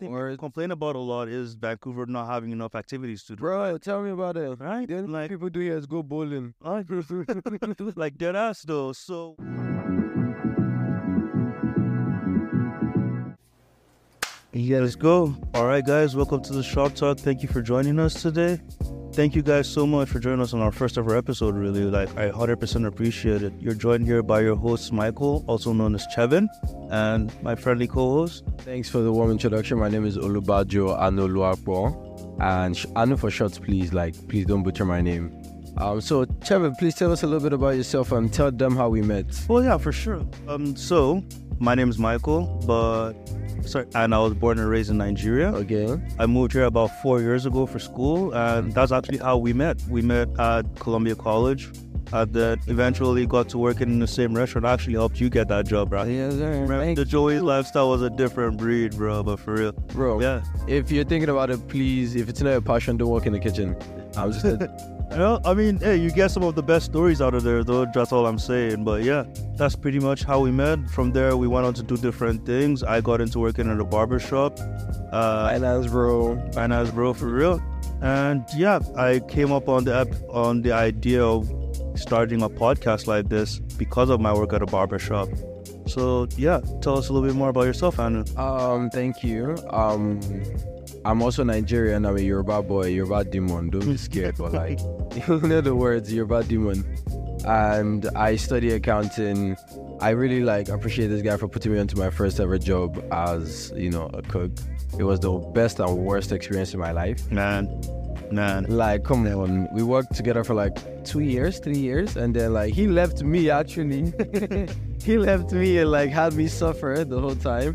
Another thing we complain about a lot is Vancouver not having enough activities to do. Bro, tell me about it. Right? The only people do here is go bowling. Like dead ass though, so... Yeah, let's go. All right, guys, welcome to The Shop Talk. Thank you for joining us today. Thank you guys so much for joining us on our first ever episode, really. Like, I 100% appreciate it. You're joined here by your host, Michael, also known as Chevin, and my friendly co-host. Thanks for the warm introduction. My name is Olubajo Anoluwapo, and Anu for short, please. Like, please don't butcher my name. So, Chevin, please tell us a little bit about yourself and tell them how we met. Well, yeah, for sure. So, my name is Michael, but... Sorry, and I was born and raised in Nigeria. Okay. I moved here about 4 years ago for school, and that's actually how we met. We met at Columbia College, and then eventually got to work in the same restaurant. I actually helped you get that job, bro. Yes, sir. The Joey lifestyle was a different breed, bro, but for real. Bro, yeah. If you're thinking about it, please, if it's not your passion, don't work in the kitchen. I'm just... You know, I mean, hey, you get some of the best stories out of there, though. That's all I'm saying. But yeah, that's pretty much how we met. From there, we went on to do different things. I got into working at a barbershop. Finance, bro, for real. And yeah, I came up on the app on the idea of starting a podcast like this because of my work at a barbershop. So yeah, tell us a little bit more about yourself, Anu. Thank you. I'm also Nigerian. I'm a Yoruba boy, Yoruba demon. Don't be scared, but like, you know the words, Yoruba demon. And I study accounting. I really like appreciate this guy for putting me onto my first ever job as, you know, a cook. It was the best and worst experience in my life. Man. Like, come on. We worked together for like 3 years, and then like he left me actually. He left me and like had me suffer the whole time.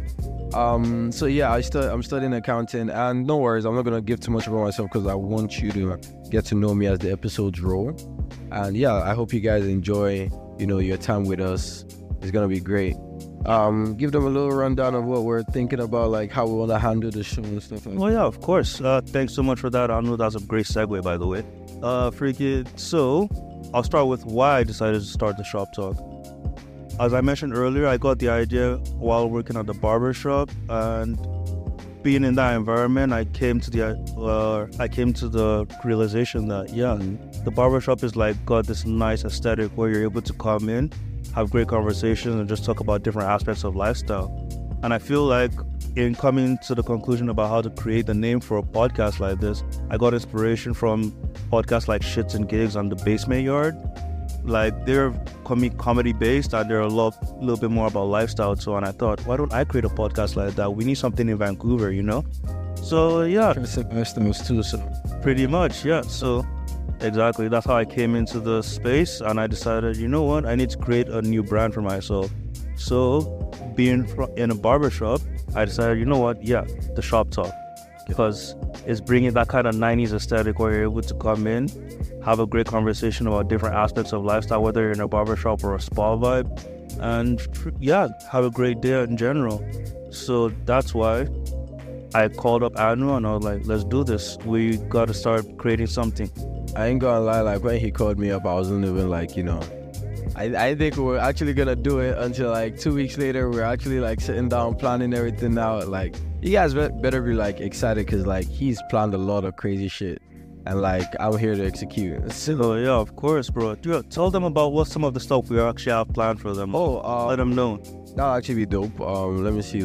So yeah, I'm studying accounting, and no worries, I'm not gonna give too much about myself because I want you to get to know me as the episodes roll. And yeah, I hope you guys enjoy, you know, your time with us. It's gonna be great. Give them a little rundown of what we're thinking about, like how we want to handle the show and stuff like that. Well, yeah, of course. Thanks so much for that, Anu. That's a great segue, by the way. So I'll start with why I decided to start The Shop Talk. As I mentioned earlier, I got the idea while working at the barbershop, and being in that environment, I came to the realization that the barbershop is like got this nice aesthetic where you're able to come in, have great conversations, and just talk about different aspects of lifestyle. And I feel like in coming to the conclusion about how to create the name for a podcast like this, I got inspiration from podcasts like Shits and Gigs on the Basement Yard. Like, they're comedy based and they're a little bit more about lifestyle too. And I thought, why don't I create a podcast like that? We need something in Vancouver, you know? So yeah, pretty much, yeah. So exactly, that's how I came into the space, and I decided, you know what, I need to create a new brand for myself. So being in a barbershop, I decided, you know what, yeah, The Shop Talk, because it's bringing that kind of 90s aesthetic where you're able to come in, have a great conversation about different aspects of lifestyle, whether you're in a barbershop or a spa vibe, and yeah, have a great day in general. So that's why I called up Anu and I was like, let's do this. We got to start creating something. I ain't gonna lie, like when he called me up, I wasn't even like, you know, I think we're actually gonna do it until like 2 weeks later. We're actually like sitting down, planning everything out. Like, you guys better be like excited, because like he's planned a lot of crazy shit, and like I'm here to execute. So yeah, of course, bro. Dude, tell them about what some of the stuff we actually have planned for them. Let them know. That'll actually be dope. Let me see.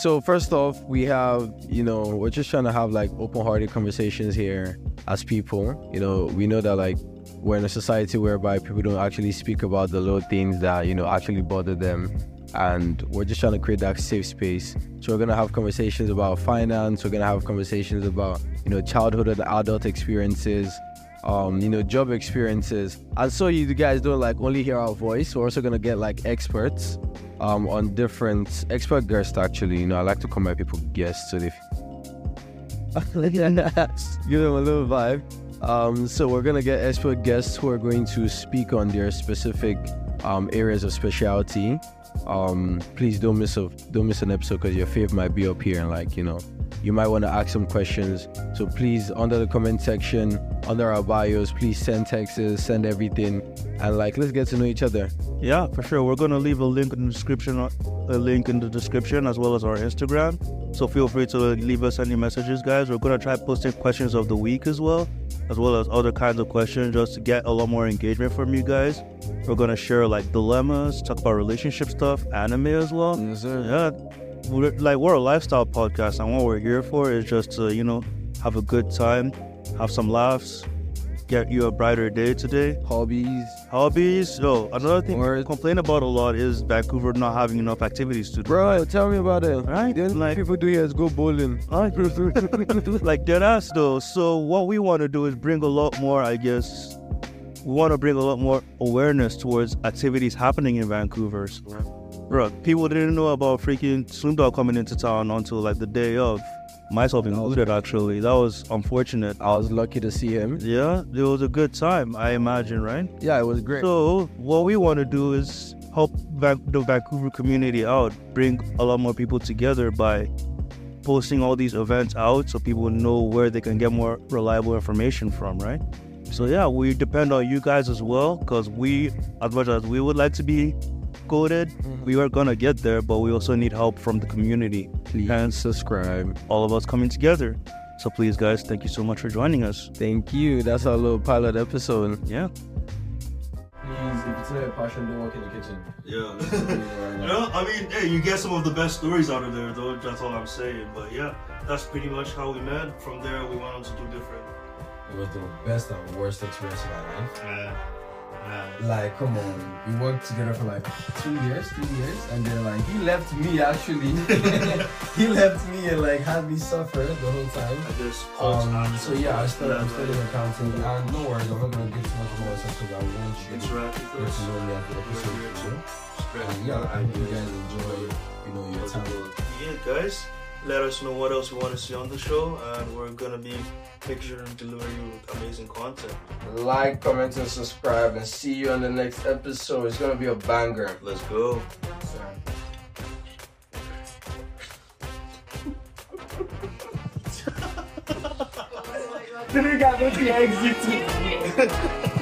So first off, we have, you know, we're just trying to have like open-hearted conversations here as people. You know, we know that like we're in a society whereby people don't actually speak about the little things that, you know, actually bother them. And we're just trying to create that safe space. So we're going to have conversations about finance. We're going to have conversations about, you know, childhood and adult experiences, you know, job experiences. And so you guys don't like only hear our voice. We're also going to get like experts on different expert guests, actually. You know, I like to call my people guests. So they give them a little vibe. So we're going to get expert guests who are going to speak on their specific areas of specialty. Please don't miss an episode, because your fave might be up here and like, you know, you might want to ask some questions. So please, under the comment section, under our bios, please send texts, send everything, and let's get to know each other. Yeah, for sure. We're going to leave a link in the description, as well as our Instagram. So feel free to leave us any messages, guys. We're going to try posting questions of the week as well as other kinds of questions, just to get a lot more engagement from you guys. We're going to share dilemmas, talk about relationship stuff, anime as well. Yes, sir. Yeah, we're a lifestyle podcast, and what we're here for is just to, have a good time, have some laughs, get you a brighter day today. Hobbies. Yo, another thing we complain about a lot is Vancouver not having enough activities to do. Bro, tell me about it. Right? The only people do here is go bowling. Dead ass though. So what we want to do is bring a lot more, we want to bring a lot more awareness towards activities happening in Vancouver. Bro, people didn't know about freaking Slim Dog coming into town until the day of. Myself included, actually. That was unfortunate. I was lucky to see him. Yeah, it was a good time, I imagine, right? Yeah, it was great. So what we want to do is help the Vancouver community out, bring a lot more people together by posting all these events out so people know where they can get more reliable information from, right? So yeah, we depend on you guys as well, because as much as we would like to be coded, we are gonna get there, but we also need help from the community. Please and subscribe, all of us coming together. So please, guys, thank you so much for joining us. Thank you. That's our little pilot episode. Yeah, please, if it's not your passion, don't work in the kitchen. Yeah. You get some of the best stories out of there though, that's all I'm saying. But yeah, that's pretty much how we met. From there we went on to do different. It was the best and worst experience of my life. Come on, we worked together for 2 years, and then he left me actually. He left me and had me suffer the whole time. I started accounting, and no worries, I'm not gonna give too much more stuff because I want you to know me after the episode. And yeah, I hope you guys enjoy, your time. Yeah, guys, let us know what else you want to see on the show, and we're gonna be making sure to deliver you amazing content. Like, comment, and subscribe, and see you on the next episode. It's gonna be a banger. Let's go. Then we got the exit.